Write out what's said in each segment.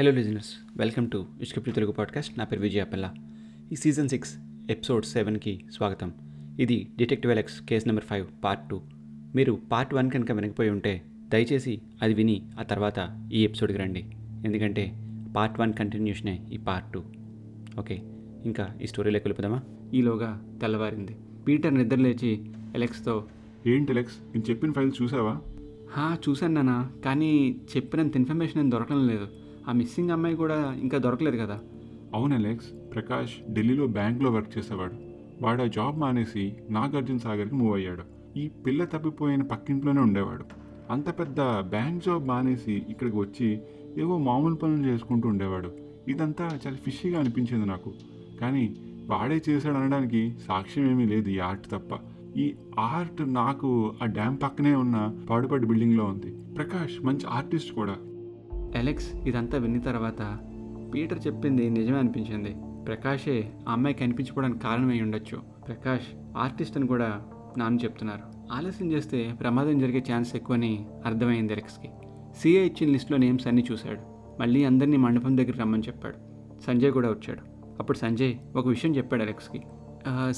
Hello listeners, welcome to escape Telugu podcast. నా పేరు విజయ పిల్ల. ఈ సీజన్ 6 ఎపిసోడ్ 7కి స్వాగతం. ఇది detective Alex case number 5 part 2. మీరు పార్ట్ 1 కనుక వెనకపోయి ఉంటే దయచేసి అది విని ఆ తర్వాత ఈ ఎపిసోడ్కి రండి, ఎందుకంటే పార్ట్ 1 కంటిన్యూషనే ఈ పార్ట్ 2. ఓకే, ఇంకా ఈ స్టోరీలోకి వెళ్ళిపోదామా? ఈలోగా తెల్లవారింది. పీటర్ నిద్రలేచి అలెక్స్తో, ఏంటి అలెక్స్, నేను చెప్పిన ఫైల్ చూసావా? చూశాను నాన్న, కానీ చెప్పినంత ఇన్ఫర్మేషన్ ఏం దొరకడం లేదు. ఆ మిస్సింగ్ అమ్మాయి కూడా ఇంకా దొరకలేదు కదా? అవును అలెక్స్, ప్రకాష్ ఢిల్లీలో బ్యాంక్లో వర్క్ చేసేవాడు. వాడు ఆ జాబ్ మానేసి నాగార్జున సాగర్కి మూవ్ అయ్యాడు. ఈ పిల్ల తప్పిపోయిన పక్కింట్లోనే ఉండేవాడు. అంత పెద్ద బ్యాంక్ జాబ్ మానేసి ఇక్కడికి వచ్చి ఏవో మామూలు పనులు చేసుకుంటూ ఉండేవాడు. ఇదంతా చాలా ఫిషీగా అనిపించింది నాకు. కానీ వాడే చేశాడు అనడానికి సాక్ష్యం ఏమీ లేదు ఈ ఆర్ట్ తప్ప. ఈ ఆర్ట్ నాకు ఆ డ్యామ్ పక్కనే ఉన్న పాడుపడి బిల్డింగ్లో ఉంది. ప్రకాష్ మంచి ఆర్టిస్ట్ కూడా. అలెక్స్ ఇదంతా విన్న తర్వాత పీటర్ చెప్పింది నిజమే అనిపించింది. ప్రకాషే ఆ అమ్మాయి కనిపించుకోవడానికి కారణమై ఉండొచ్చు. ప్రకాష్ ఆర్టిస్ట్ అని కూడా నాన్న చెప్తున్నారు. ఆలస్యం చేస్తే ప్రమాదం జరిగే ఛాన్స్ ఎక్కువని అర్థమైంది అలెక్స్కి. సీఏ ఇచ్చిన లిస్టులో నేమ్స్ అన్నీ చూశాడు. మళ్ళీ అందరినీ మండపం దగ్గర రమ్మని చెప్పాడు. సంజయ్ కూడా వచ్చాడు. అప్పుడు సంజయ్ ఒక విషయం చెప్పాడు అలెక్స్కి.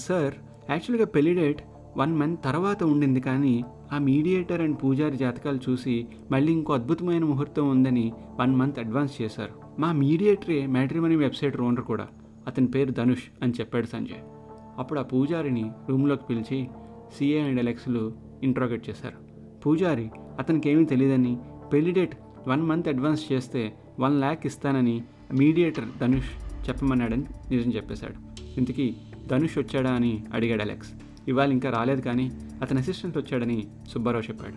సార్, యాక్చువల్గా పెళ్లి డేట్ 1 మంత్ తర్వాత ఉండింది, కానీ ఆ మీడియేటర్ అండ్ పూజారి జాతకాలు చూసి మళ్ళీ ఇంకో అద్భుతమైన ముహూర్తం ఉందని 1 మంత్ అడ్వాన్స్ చేశారు. మా మీడియేటరే మ్యాట్రిమోనీ వెబ్సైట్ ఓనర్ కూడా. అతని పేరు ధనుష్ అని చెప్పాడు సంజయ్. అప్పుడు ఆ పూజారిని రూమ్లోకి పిలిచి సీఏ అండ్ అలెక్స్లు ఇంట్రోగేట్ చేశారు. పూజారి అతనికి ఏమీ తెలియదని, పెళ్లి డేట్ 1 మంత్ అడ్వాన్స్ చేస్తే 1 లక్ష ఇస్తానని మీడియేటర్ ధనుష్ చెప్పమన్నాడని నిజం చెప్పేశాడు. ఇంతకీ ధనుష్ వచ్చాడా అని అడిగాడు అలెక్స్. ఇవాళ ఇంకా రాలేదు, కానీ అతని అసిస్టెంట్ వచ్చాడని సుబ్బారావు చెప్పాడు.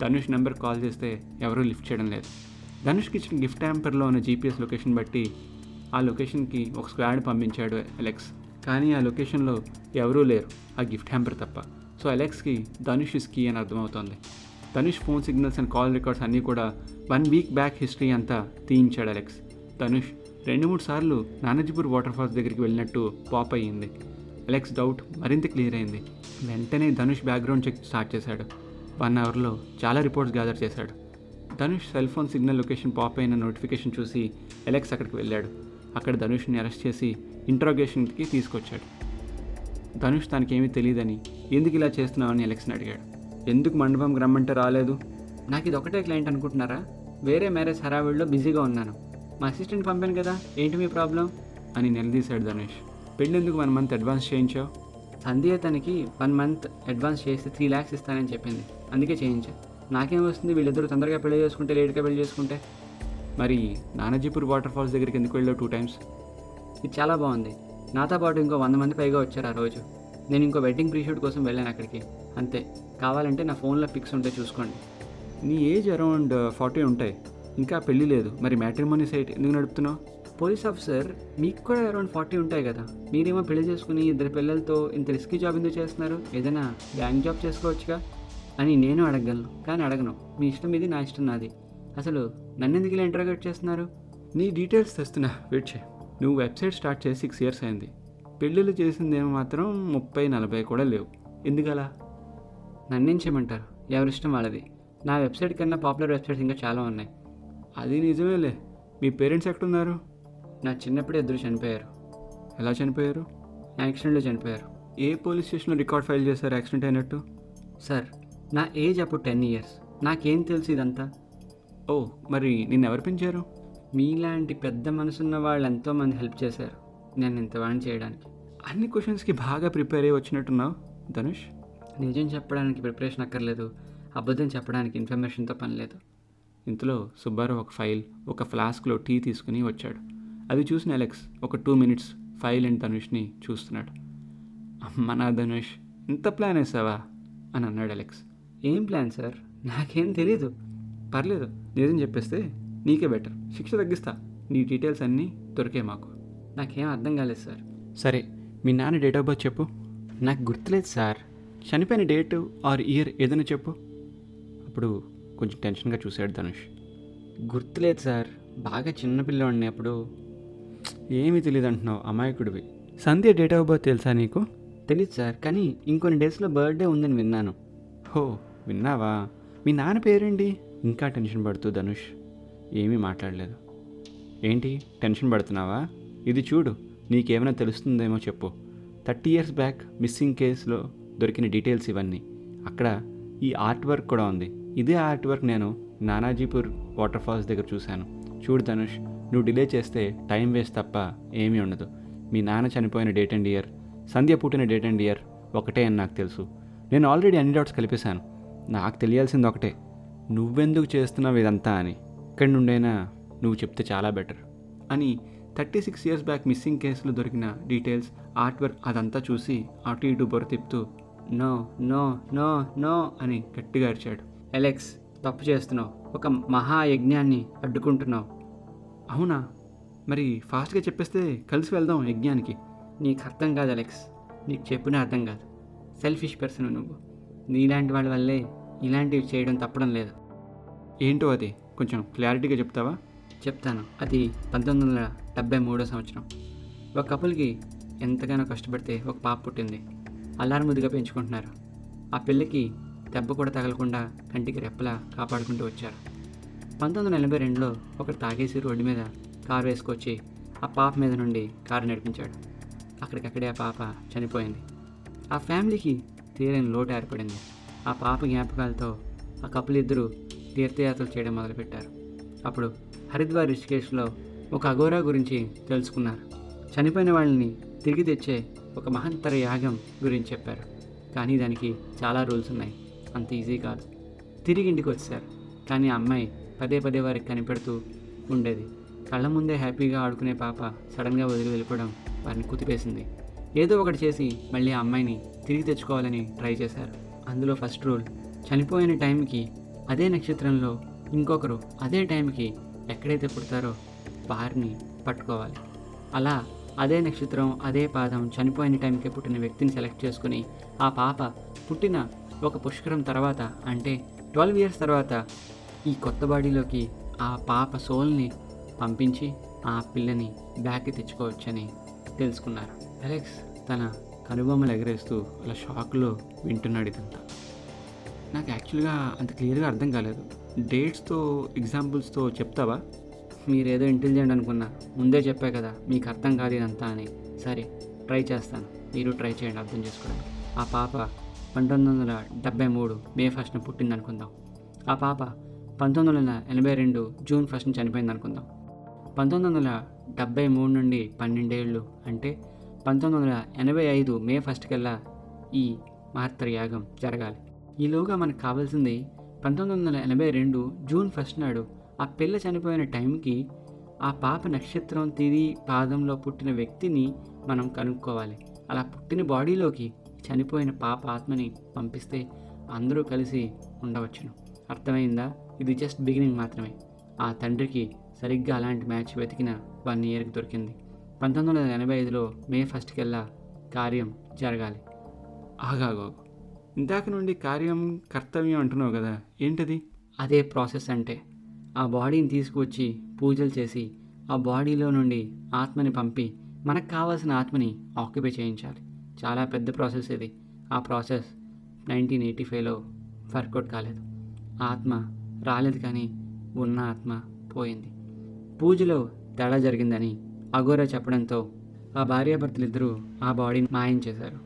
ధనుష్ నెంబర్ కాల్ చేస్తే ఎవరూ లిఫ్ట్ చేయడం లేదు. ధనుష్కి ఇచ్చిన గిఫ్ట్ హ్యాంపర్లో ఉన్న జీపీఎస్ లొకేషన్ బట్టి ఆ లొకేషన్కి ఒక స్క్వాడ్ పంపించాడు అలెక్స్. కానీ ఆ లొకేషన్లో ఎవరూ లేరు, ఆ గిఫ్ట్ హ్యాంపర్ తప్ప. సో అలెక్స్కి ధనుష్ ఇస్ కీ అని అర్థమవుతోంది. Dhanush phone signals and call records అన్నీ కూడా 1 వీక్ బ్యాక్ హిస్టరీ అంతా తీయించాడు అలెక్స్. ధనుష్ 2-3 సార్లు నానాజీపూర్ వాటర్ఫాల్స్ దగ్గరికి వెళ్ళినట్టు పాప్ అయ్యింది. అలెక్స్ డౌట్ మరింత క్లియర్ అయింది. వెంటనే ధనుష్ బ్యాక్గ్రౌండ్ చెక్ స్టార్ట్ చేశాడు. 1 అవర్లో చాలా రిపోర్ట్స్ గ్యాదర్ చేశాడు. Dhanush cell phone signal location pop అయిన నోటిఫికేషన్ చూసి అలెక్స్ అక్కడికి వెళ్ళాడు. అక్కడ ధనుష్ని అరెస్ట్ చేసి ఇంట్రోగేషన్కి తీసుకొచ్చాడు. ధనుష్ తనకేమీ తెలియదని, ఎందుకు ఇలా చేస్తున్నావని అలెక్స్ని అడిగాడు. ఎందుకు మండపంకి రమ్మంటే రాలేదు? నాకు ఇది ఒకటే క్లయింట్ అనుకుంటున్నారా? వేరే మ్యారేజ్ హడావిడిలో బిజీగా ఉన్నాను. మా అసిస్టెంట్ పంపాను కదా, ఏంటి మీ ప్రాబ్లం అని నిలదీశాడు ధనుష్. పెళ్ళెందుకు 1 మంత్ అడ్వాన్స్ చేయించావు? సంధ్య తనకి 1 మంత్ అడ్వాన్స్ చేసి 3 లక్ష ఇస్తానని చెప్పింది, అందుకే చేయించా. నాకేం వస్తుంది వీళ్ళిద్దరూ తొందరగా పెళ్లి చేసుకుంటే, లేట్గా పెళ్లి చేసుకుంటే? మరి నానాజీపూర్ వాటర్ఫాల్స్ దగ్గరికి ఎందుకు వెళ్ళావు 2 టైమ్స్? ఇది చాలా బాగుంది. నాతో పాటు ఇంకో 100 మంది పైగా వచ్చారు ఆ రోజు. నేను ఇంకో వెడ్డింగ్ ప్రీషూట్ కోసం వెళ్ళాను అక్కడికి, అంతే. కావాలంటే నా ఫోన్లో పిక్స్ ఉంటే చూసుకోండి. నీ ఏజ్ అరౌండ్ 40 ఉంటాయి. ఇంకా పెళ్ళి లేదు, మరి మ్యాట్రిమోనీ సైట్ ఎందుకు నడుపుతున్నావు? పోలీస్ ఆఫీసర్, మీకు కూడా అరౌండ్ 40 ఉంటాయి కదా, మీరేమో పెళ్లి చేసుకుని 2 పిల్లలతో ఇంత రిస్కీ జాబ్ ఎందుకు చేస్తున్నారు? ఏదైనా బ్యాంక్ జాబ్ చేసుకోవచ్చుగా అని నేను అడగగలను, కానీ అడగను. మీ ఇష్టం ఇది, నా ఇష్టం నాది. అసలు నన్ను ఎందుకు ఇలా ఇంట్రోగేట్ చేస్తున్నారు? నీ డీటెయిల్స్ తెస్తున్నా, వెయిట్ చేయి. నువ్వు వెబ్సైట్ స్టార్ట్ చేసి 6 ఇయర్స్ అయింది. పెళ్ళిళ్ళు చేసిందేమో మాత్రం 30-40 కూడా లేవు. ఎందుకలా? నన్నేం చేయమంటారు, ఎవరిష్టం వాళ్ళది. నా వెబ్సైట్ కన్నా పాపులర్ వెబ్సైట్స్ ఇంకా చాలా ఉన్నాయి. అది నిజమేలే. మీ పేరెంట్స్ ఎక్కడున్నారు? నా చిన్నప్పుడే 2 చనిపోయారు. ఎలా చనిపోయారు? యాక్సిడెంట్లో చనిపోయారు. ఏ పోలీస్ స్టేషన్లో రికార్డ్ ఫైల్ చేశారు యాక్సిడెంట్ అయినట్టు? సార్, నా ఏజ్ అప్పుడు 10 ఇయర్స్. నాకేం తెలుసు ఇదంతా? ఓ, మరి నిన్ను ఎవరు పెంచారు? మీలాంటి పెద్ద మనసున్న వాళ్ళు ఎంతోమంది హెల్ప్ చేశారు నేను ఇంతవాణి చేయడానికి. అన్ని క్వశ్చన్స్కి బాగా ప్రిపేర్ అయ్యి వచ్చినట్టున్నావు ధనుష్. నిజం చెప్పడానికి ప్రిపరేషన్ అక్కర్లేదు, అబద్ధం చెప్పడానికి ఇన్ఫర్మేషన్తో పని లేదు. ఇంతలో సుబ్బారావు ఒక ఫైల్ ఒక ఫ్లాస్క్లో టీ తీసుకుని వచ్చాడు. అది చూసిన అలెక్స్ ఒక 2 మినిట్స్ ఫైల్ అండ్ ధనుష్ని చూస్తున్నాడు. అమ్మ నా ధనుష్, ఇంత ప్లాన్ వేసావా అని అన్నాడు అలెక్స్. ఏం ప్లాన్ సార్? నాకేం తెలీదు. పర్లేదు, నిజం చెప్పేస్తే నీకే బెటర్, శిక్ష తగ్గిస్తా. నీ డీటెయిల్స్ అన్నీ దొరికే మాకు. నాకేం అర్థం కాలేదు సార్. సరే, మీ నాన్న డేట్ ఆఫ్ బర్త్ చెప్పు. నాకు గుర్తులేదు సార్. చనిపోయిన డేట్ ఆర్ ఇయర్ ఏదైనా చెప్పు. అప్పుడు కొంచెం టెన్షన్గా చూశాడు ధనుష్. గుర్తులేదు సార్, బాగా చిన్నపిల్లవాడిని అప్పుడు. ఏమీ తెలియదు అంటున్నావు, అమాయకుడివి. సంధ్య డేట్ ఆఫ్ బర్త్ తెలుసా నీకు? తెలీదు సార్, కానీ ఇంకొన్ని డేస్లో బర్త్డే ఉందని విన్నాను. హో, విన్నావా? మీ నాన్న పేరేంటి? ఇంకా టెన్షన్ పడుతూ ధనుష్ ఏమీ మాట్లాడలేదు. ఏంటి టెన్షన్ పడుతున్నావా? ఇది చూడు, నీకేమైనా తెలుస్తుందేమో చెప్పు. 30 years బ్యాక్ మిస్సింగ్ కేసులో దొరికిన డీటెయిల్స్ ఇవన్నీ. అక్కడ ఈ ఆర్ట్ వర్క్ కూడా ఉంది. ఇదే ఆర్ట్ వర్క్ నేను నానాజీపూర్ వాటర్ఫాల్స్ దగ్గర చూశాను. చూడు ధనుష్, నువ్వు డిలే చేస్తే టైం వేస్ట్ తప్ప ఏమీ ఉండదు. మీ నాన్న చనిపోయిన డేట్ అండ్ ఇయర్, సంధ్య పుట్టిన డేట్ అండ్ ఇయర్ ఒకటే అని నాకు తెలుసు. నేను ఆల్రెడీ అన్ని డౌట్స్ కలిపేశాను. నాకు తెలియాల్సింది ఒకటే, నువ్వెందుకు చేస్తున్నావు ఇదంతా అని. ఇక్కడి నుండైనా నువ్వు చెప్తే చాలా బెటర్ అని 36 years బ్యాక్ మిస్సింగ్ కేసులో దొరికిన డీటెయిల్స్, ఆర్ట్ వర్క్ అదంతా చూసి అటు ఇటు బొర తిప్పుతూ నో నో నో నో అని గట్టిగా అరిచాడు. అలెక్స్, తప్పు చేస్తున్నావు. ఒక మహాయజ్ఞాన్ని అడ్డుకుంటున్నావు. అవునా? మరి ఫాస్ట్గా చెప్పేస్తే కలిసి వెళ్దాం యజ్ఞానికి. నీకు అర్థం కాదు అలెక్స్, నీకు చెప్పినా అర్థం కాదు. సెల్ఫిష్ పర్సన్ నువ్వు. నీలాంటి వాళ్ళ వల్లే ఇలాంటివి చేయడం తప్పడం లేదు. ఏంటో అది కొంచెం క్లారిటీగా చెప్తావా? చెప్తాను. అది 1973 ఒక కపుల్కి ఎంతగానో కష్టపడితే ఒక పాప పుట్టింది. అల్లారు ముద్దుగా పెంచుకుంటున్నారు. ఆ పిల్లకి దెబ్బ కూడా తగలకుండా కంటికి రెప్పలా కాపాడుకుంటూ వచ్చారు. 1982 ఒకరు తాగేసి రోడ్డు మీద కారు వేసుకొచ్చి ఆ పాప మీద నుండి కారు నడిపించాడు. అక్కడికక్కడే ఆ పాప చనిపోయింది. ఆ ఫ్యామిలీకి తీరని లోటు ఏర్పడింది. ఆ పాప జ్ఞాపకాలతో ఆ కపులు ఇద్దరు తీర్థయాత్రలు చేయడం మొదలుపెట్టారు. అప్పుడు హరిద్వార్ రిషికేశ్లో ఒక అఘోరా గురించి తెలుసుకున్నారు. చనిపోయిన వాళ్ళని తిరిగి తెచ్చే ఒక మహత్తర యాగం గురించి చెప్పారు. కానీ దానికి చాలా రూల్స్ ఉన్నాయి, అంత ఈజీ కాదు. తిరిగి ఇంటికి వచ్చారు. కానీ ఆ అమ్మాయి పదే పదే వారికి కనిపెడుతూ ఉండేది. కళ్ళ ముందే హ్యాపీగా ఆడుకునే పాప సడన్గా వదిలి వెళ్ళిపోవడం వారిని కుతిపేసింది. ఏదో ఒకటి చేసి మళ్ళీ ఆ అమ్మాయిని తిరిగి తెచ్చుకోవాలని ట్రై చేశారు. అందులో ఫస్ట్ రూల్, చనిపోయిన టైంకి అదే నక్షత్రంలో ఇంకొకరు అదే టైంకి ఎక్కడైతే పుడతారో వారిని పట్టుకోవాలి. అలా అదే నక్షత్రం అదే పాదం చనిపోయిన టైంకే పుట్టిన వ్యక్తిని సెలెక్ట్ చేసుకుని ఆ పాప పుట్టిన ఒక పుష్కరం తర్వాత, అంటే 12 years తర్వాత ఈ కొత్త బాడీలోకి ఆ పాప సోల్ని పంపించి ఆ పిల్లని బ్యాక్కి తెచ్చుకోవచ్చని తెలుసుకున్నారు. అలెక్స్ తన కనుబొమ్మలు ఎగరేస్తూ అలా షాక్లో వింటున్నాడు. ఇదంతా నాకు యాక్చువల్గా అంత క్లియర్గా అర్థం కాలేదు. డేట్స్తో ఎగ్జాంపుల్స్తో చెప్తావా? మీరేదో ఇంటెలిజెంట్ అనుకున్నా, ముందే చెప్పా కదా మీకు అర్థం కాదు ఇదంతా అని. సరే, ట్రై చేస్తాను, మీరు ట్రై చేయండి అర్థం చేసుకోవడానికి. ఆ పాప 1973 May 1st పుట్టింది అనుకుందాం. ఆ పాప 1982 June 1st చనిపోయింది అనుకుందాం. 1973 నుండి 12 years, అంటే 1985 May 1st కల్లా ఈ మహత్తర యాగం జరగాలి. ఈలోగా మనకు కావాల్సింది 1982 June 1st నాడు ఆ పిల్ల చనిపోయిన టైంకి ఆ పాప నక్షత్రం తిది పాదంలో పుట్టిన వ్యక్తిని మనం కనుక్కోవాలి. అలా పుట్టిన బాడీలోకి చనిపోయిన పాప ఆత్మని పంపిస్తే అందరూ కలిసి ఉండవచ్చును. అర్థమైందా? ఇది జస్ట్ బిగినింగ్ మాత్రమే. ఆ తండ్రికి సరిగ్గా అలాంటి మ్యాచ్ వెతికిన 1 yearకి దొరికింది. 1985 May 1st కల్లా కార్యం జరగాలి. ఆగాగో, ఇందాక నుండి కార్యం కర్తవ్యం అంటున్నావు కదా, ఏంటది? అదే ప్రాసెస్. అంటే ఆ బాడీని తీసుకువచ్చి పూజలు చేసి ఆ బాడీలో నుండి ఆత్మని పంపి మనకు కావాల్సిన ఆత్మని ఆక్యుపై చేయించాలి. చాలా పెద్ద ప్రాసెస్ ఇది. ఆ ప్రాసెస్ 1985 వర్కౌట్ కాలేదు. ఆత్మ రాలేదు, కానీ ఉన్న ఆత్మ పోయింది. పూజలో తేడా జరిగిందని అఘోరా చెప్పడంతో ఆ భార్యాభర్తలిద్దరూ ఆ బాడీని మాయం చేశారు.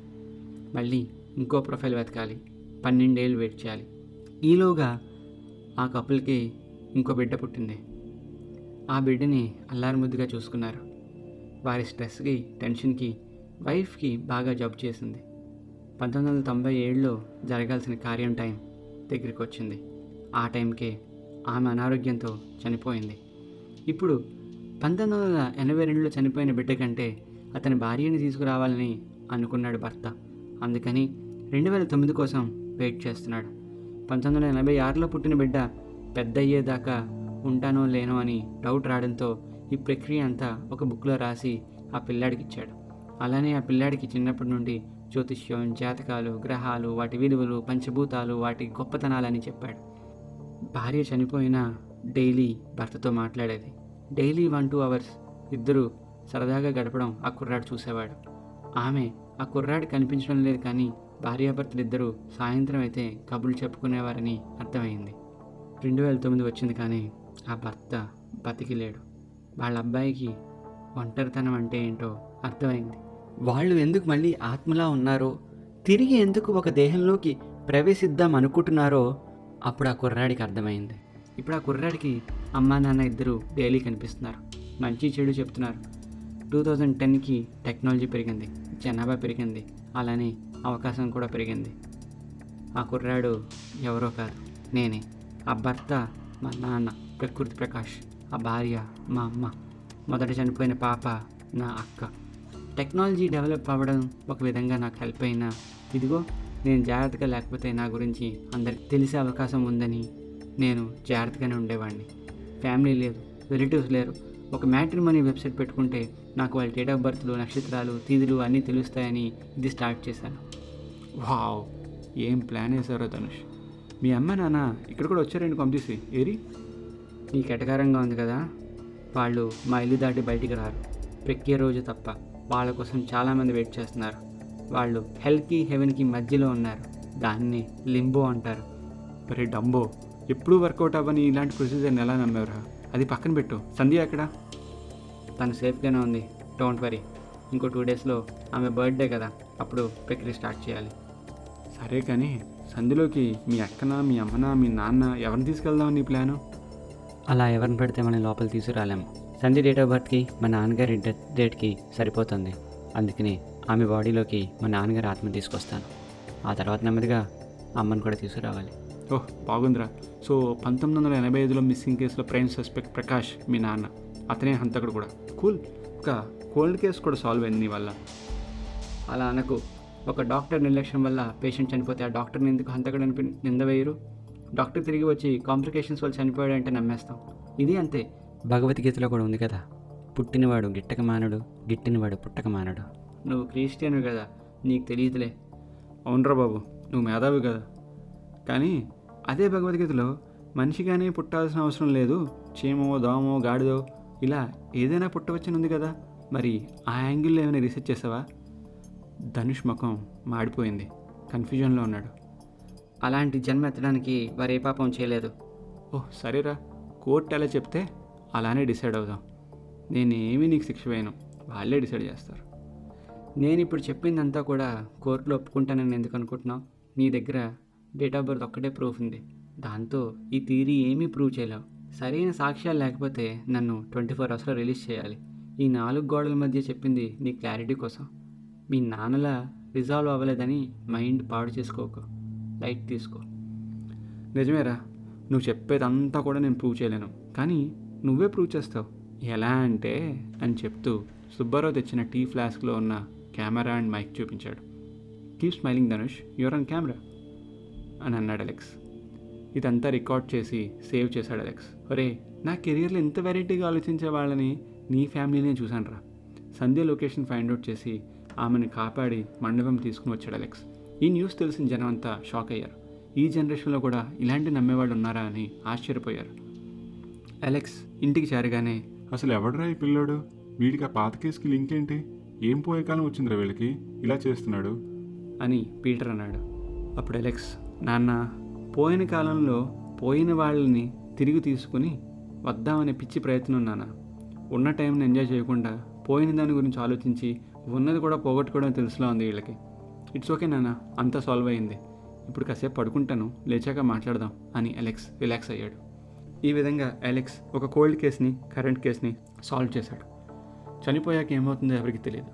మళ్ళీ ఇంకో ప్రొఫైల్ వెతకాలి. 12 years వెయిట్ చేయాలి. ఈలోగా ఆ కపుల్కి ఇంకో బిడ్డ పుట్టింది. ఆ బిడ్డని అల్లారు ముద్దుగా చూసుకున్నారు. వారి స్ట్రెస్కి, టెన్షన్కి వైఫ్కి బాగా జాబ్ చేసింది. 1997 జరగాల్సిన కార్యం టైం దగ్గరికి వచ్చింది. ఆ టైంకే ఆమె అనారోగ్యంతో చనిపోయింది. ఇప్పుడు 1982 చనిపోయిన బిడ్డ కంటే అతని భార్యని తీసుకురావాలని అనుకున్నాడు భర్త. అందుకని 2009 కోసం వెయిట్ చేస్తున్నాడు. 1986 పుట్టిన బిడ్డ పెద్ద అయ్యేదాకా ఉంటానో లేనో అని డౌట్ రావడంతో ఈ ప్రక్రియ అంతా ఒక బుక్లో రాసి ఆ పిల్లాడికి ఇచ్చాడు. అలానే ఆ పిల్లాడికి చిన్నప్పటి నుండి జ్యోతిష్యం, జాతకాలు, గ్రహాలు, వాటి విలువలు, పంచభూతాలు, వాటి గొప్పతనాలని చెప్పాడు. భార్య చనిపోయినా డైలీ భర్తతో మాట్లాడేది. డైలీ 1-2 hours ఇద్దరు సరదాగా గడపడం ఆ కుర్రాడు చూసేవాడు. ఆమె ఆ కుర్రాడు కనిపించడం లేదు, కానీ భార్యాభర్తలిద్దరూ సాయంత్రం అయితే కబుర్లు చెప్పుకునేవారని అర్థమైంది. 2009 వచ్చింది, కానీ ఆ భర్త బతికిలేడు. వాళ్ళ అబ్బాయికి ఒంటరితనం అంటే ఏంటో అర్థమైంది. వాళ్ళు ఎందుకు మళ్ళీ ఆత్మలా ఉన్నారో, తిరిగి ఎందుకు ఒక దేహంలోకి ప్రవేశిద్దాం అనుకుంటున్నారో అప్పుడు ఆ కుర్రాడికి అర్థమైంది. ఇప్పుడు ఆ కుర్రాడికి అమ్మా నాన్న ఇద్దరు డైలీ కనిపిస్తున్నారు, మంచి చెడు చెప్తున్నారు. 2010కి టెక్నాలజీ పెరిగింది, జనాభా పెరిగింది, అలానే అవకాశం కూడా పెరిగింది. ఆ కుర్రాడు ఎవరో కాదు, నేనే. ఆ భర్త మా నాన్న ప్రకృతి ప్రకాష్, ఆ భార్య మా అమ్మ, మొదట చనిపోయిన పాప నా అక్క. టెక్నాలజీ డెవలప్ అవ్వడం ఒక విధంగా నాకు హెల్ప్ అయినా, ఇదిగో నేను జాగ్రత్తగా లేకపోతే నా గురించి అందరికి తెలిసే అవకాశం ఉందని నేను జాగ్రత్తగానే ఉండేవాడిని. ఫ్యామిలీ లేదు, రిలేటివ్స్ లేరు. ఒక మ్యాట్రిమోనీ వెబ్సైట్ పెట్టుకుంటే నాకు వాళ్ళ డేట్ ఆఫ్ బర్త్లు, నక్షత్రాలు, తిథులు అన్నీ తెలుస్తాయని ఇది స్టార్ట్ చేశాను. వావ్, ఏం ప్లాన్ వేశారో ధనుష్. మీ అమ్మ నాన్న ఇక్కడ కూడా వచ్చారండి పంపిస్తే ఏరి. నీకు ఎటకారంగా ఉంది కదా, వాళ్ళు మా ఇల్లు దాటి బయటికి రారు, ప్రక్రియ రోజు తప్ప. వాళ్ళ కోసం చాలామంది వెయిట్ చేస్తున్నారు. వాళ్ళు హెల్కి హెవెన్కి మధ్యలో ఉన్నారు, దాన్ని లింబో అంటారు. మరి డంబో ఎప్పుడూ వర్కౌట్ అవ్వని ఇలాంటి ప్రొసీజర్ని ఎలా నమ్మేవరా? అది పక్కన పెట్టు. సంధ్య ఎక్కడ? తను సేఫ్గానే ఉంది, డోంట్ వరీ. ఇంకో 2 డేస్లో ఆమె బర్త్డే కదా, అప్పుడు ప్రక్రియ స్టార్ట్ చేయాలి. సరే కానీ సంధ్యలోకి మీ అక్కన, మీ అమ్మనా, మీ నాన్న ఎవరిని తీసుకెళ్దామని నీ ప్లాను? అలా ఎవరిని పెడితే మనం లోపల తీసుకురాలేము. సంధ్య డేట్ ఆఫ్ బర్త్కి మా నాన్నగారి డెత్ డేట్కి సరిపోతుంది, అందుకని ఆమె బాడీలోకి మా నాన్నగారి ఆత్మ తీసుకొస్తాను. ఆ తర్వాత నెమ్మదిగా అమ్మని కూడా తీసుకురావాలి. ఓహ్ బాగుందిరా. సో 1985లో మిస్సింగ్ కేసులో ప్రైమ్ సస్పెక్ట్ ప్రకాష్ మీ నాన్న, అతనే హంతకుడు కూడా. కూల్. ఒక కోల్డ్ కేసు కూడా సాల్వ్ అయింది నీ వల్ల. అలా అనకు. ఒక డాక్టర్ నిర్లక్ష్యం వల్ల పేషెంట్ చనిపోతే ఆ డాక్టర్ని ఎందుకు హంతకుడు అని నిందవేయరు? డాక్టర్ తిరిగి వచ్చి కాంప్లికేషన్స్ వల్ల చనిపోయాడు అంటే నమ్మేస్తాం. ఇది అంతే. భగవద్గీతలో కూడా ఉంది కదా, పుట్టినవాడు గిట్టక మానడు, గిట్టినవాడు పుట్టక మానడు. నువ్వు క్రిస్టియన్ కదా, నీకు తెలియదులే. అవునరా బాబు, నువ్వు మేధావి కదా. కానీ అదే భగవద్గీతలో మనిషిగానే పుట్టాల్సిన అవసరం లేదు, చీమో దోమో గాడిదో ఇలా ఏదైనా పుట్టవచ్చని ఉంది కదా. మరి ఆ యాంగిల్లో ఏమైనా రీసెర్చ్ చేసావా? ధనుష్ ముఖం మాడిపోయింది, కన్ఫ్యూజన్లో ఉన్నాడు. అలాంటి జన్మ ఎత్తడానికి వారే పాపం చేయలేదు. ఓహ్ సరేరా, కోర్టు ఎలా చెప్తే అలానే డిసైడ్ అవుదాం. నేనేమీ నీకు శిక్ష వేయను, వాళ్ళే డిసైడ్ చేస్తారు. నేను ఇప్పుడు చెప్పిందంతా కూడా కోర్టులో ఒప్పుకుంటానని ఎందుకు అనుకుంటున్నావు? నీ దగ్గర డేట్ ఆఫ్ బర్త్ ఒక్కటే ప్రూఫ్ ఉంది, దాంతో ఈ థియరీ ఏమీ ప్రూవ్ చేయలేవు. సరైన సాక్ష్యాలు లేకపోతే నన్ను 24 అవర్స్లో రిలీజ్ చేయాలి. ఈ 4 గోడల మధ్య చెప్పింది నీ క్లారిటీ కోసం. మీ నాన్నలా రిజాల్వ్ అవ్వలేదని మైండ్ పాడు చేసుకోకు, లైట్ తీసుకో. నిజమేరా, నువ్వు చెప్పేదంతా కూడా నేను ప్రూవ్ చేయలేను, కానీ నువ్వే ప్రూవ్ చేస్తావు. ఎలా అంటే అని చెప్తూ సుబ్బారావు తెచ్చిన టీ ఫ్లాస్క్లో ఉన్న కెమెరా అండ్ మైక్ చూపించాడు. Keep smiling Dhanush, your on camera అని అన్నాడు అలెక్స్. ఇదంతా రికార్డ్ చేసి సేవ్ చేశాడు అలెక్స్. ఒరే, నా కెరియర్లో ఎంత వెరైటీగా ఆలోచించే వాళ్ళని నీ ఫ్యామిలీనే చూశాను రా. సంధ్య లొకేషన్ ఫైండ్అవుట్ చేసి ఆమెను కాపాడి మండపం తీసుకుని వచ్చాడు అలెక్స్. ఈ న్యూస్ తెలిసిన జనం అంతా షాక్ అయ్యారు. ఈ జనరేషన్లో కూడా ఇలాంటి నమ్మేవాళ్ళు ఉన్నారా అని ఆశ్చర్యపోయారు. అలెక్స్ ఇంటికి చేరగానే అసలు ఎవడరా ఈ పిల్లోడు, వీడికి ఆ పాత కేసుకి లింక్ ఏంటి, ఏం పోయే కాలం వచ్చిందిరా వీళ్ళకి ఇలా చేస్తున్నాడు అని పీటర్ అన్నాడు. అప్పుడు అలెక్స్, నాన్న పోయిన కాలంలో పోయిన వాళ్ళని తిరిగి తీసుకుని వద్దామనే పిచ్చి ప్రయత్నం నాన్న. ఉన్న టైంని ఎంజాయ్ చేయకుండా పోయిన దాని గురించి ఆలోచించి ఉన్నది కూడా పోగొట్టుకోవడం తెలుసులా ఉంది వీళ్ళకి. ఇట్స్ ఓకే నాన్న, అంతా సాల్వ్ అయింది. ఇప్పుడు కాసేపు పడుకుంటాను, లేచాక మాట్లాడదాం అని అలెక్స్ రిలాక్స్ అయ్యాడు. ఈ విధంగా అలెక్స్ ఒక కోల్డ్ కేసుని, కరెంట్ కేసుని సాల్వ్ చేశాడు. చనిపోయాక ఏమవుతుందో ఎవరికి తెలియదు,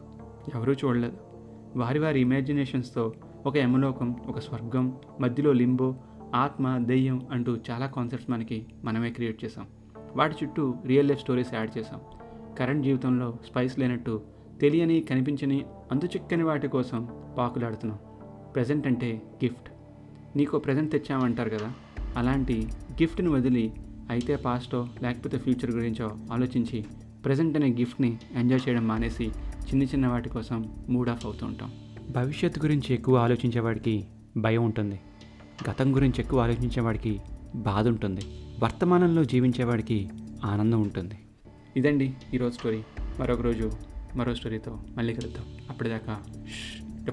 ఎవరూ చూడలేదు. వారి ఇమాజినేషన్స్తో ఒక యమలోకం, ఒక స్వర్గం, మధ్యలో లింబో, ఆత్మ, దెయ్యం అంటూ చాలా కాన్సెప్ట్స్ మనకి మనమే క్రియేట్ చేసాం. వాటి చుట్టూ రియల్ లైఫ్ స్టోరీస్ యాడ్ చేసాం. కరెంట్ జీవితంలో స్పైస్ లేనట్టు తెలియని, కనిపించని, అందుచిక్కని వాటి కోసం పాకులాడుతున్నాం. ప్రజెంట్ అంటే గిఫ్ట్. నీకో ప్రజెంట్ తెచ్చామంటారు కదా, అలాంటి గిఫ్ట్ని వదిలి అయితే పాస్టో లేకపోతే ఫ్యూచర్ గురించో ఆలోచించి ప్రజెంట్ అనే గిఫ్ట్ని ఎంజాయ్ చేయడం మానేసి చిన్న చిన్న వాటి కోసం మూడ్ ఆఫ్ అవుతూ ఉంటాం. భవిష్యత్తు గురించి ఎక్కువ ఆలోచించేవాడికి భయం ఉంటుంది, గతం గురించి ఎక్కువ ఆలోచించేవాడికి బాధ ఉంటుంది, వర్తమానంలో జీవించేవాడికి ఆనందం ఉంటుంది. ఇదండి ఈరోజు స్టోరీ. మరొక రోజు మరో స్టోరీతో మళ్ళీ కలుద్దాం. అప్పటిదాకా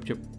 చెప్పు.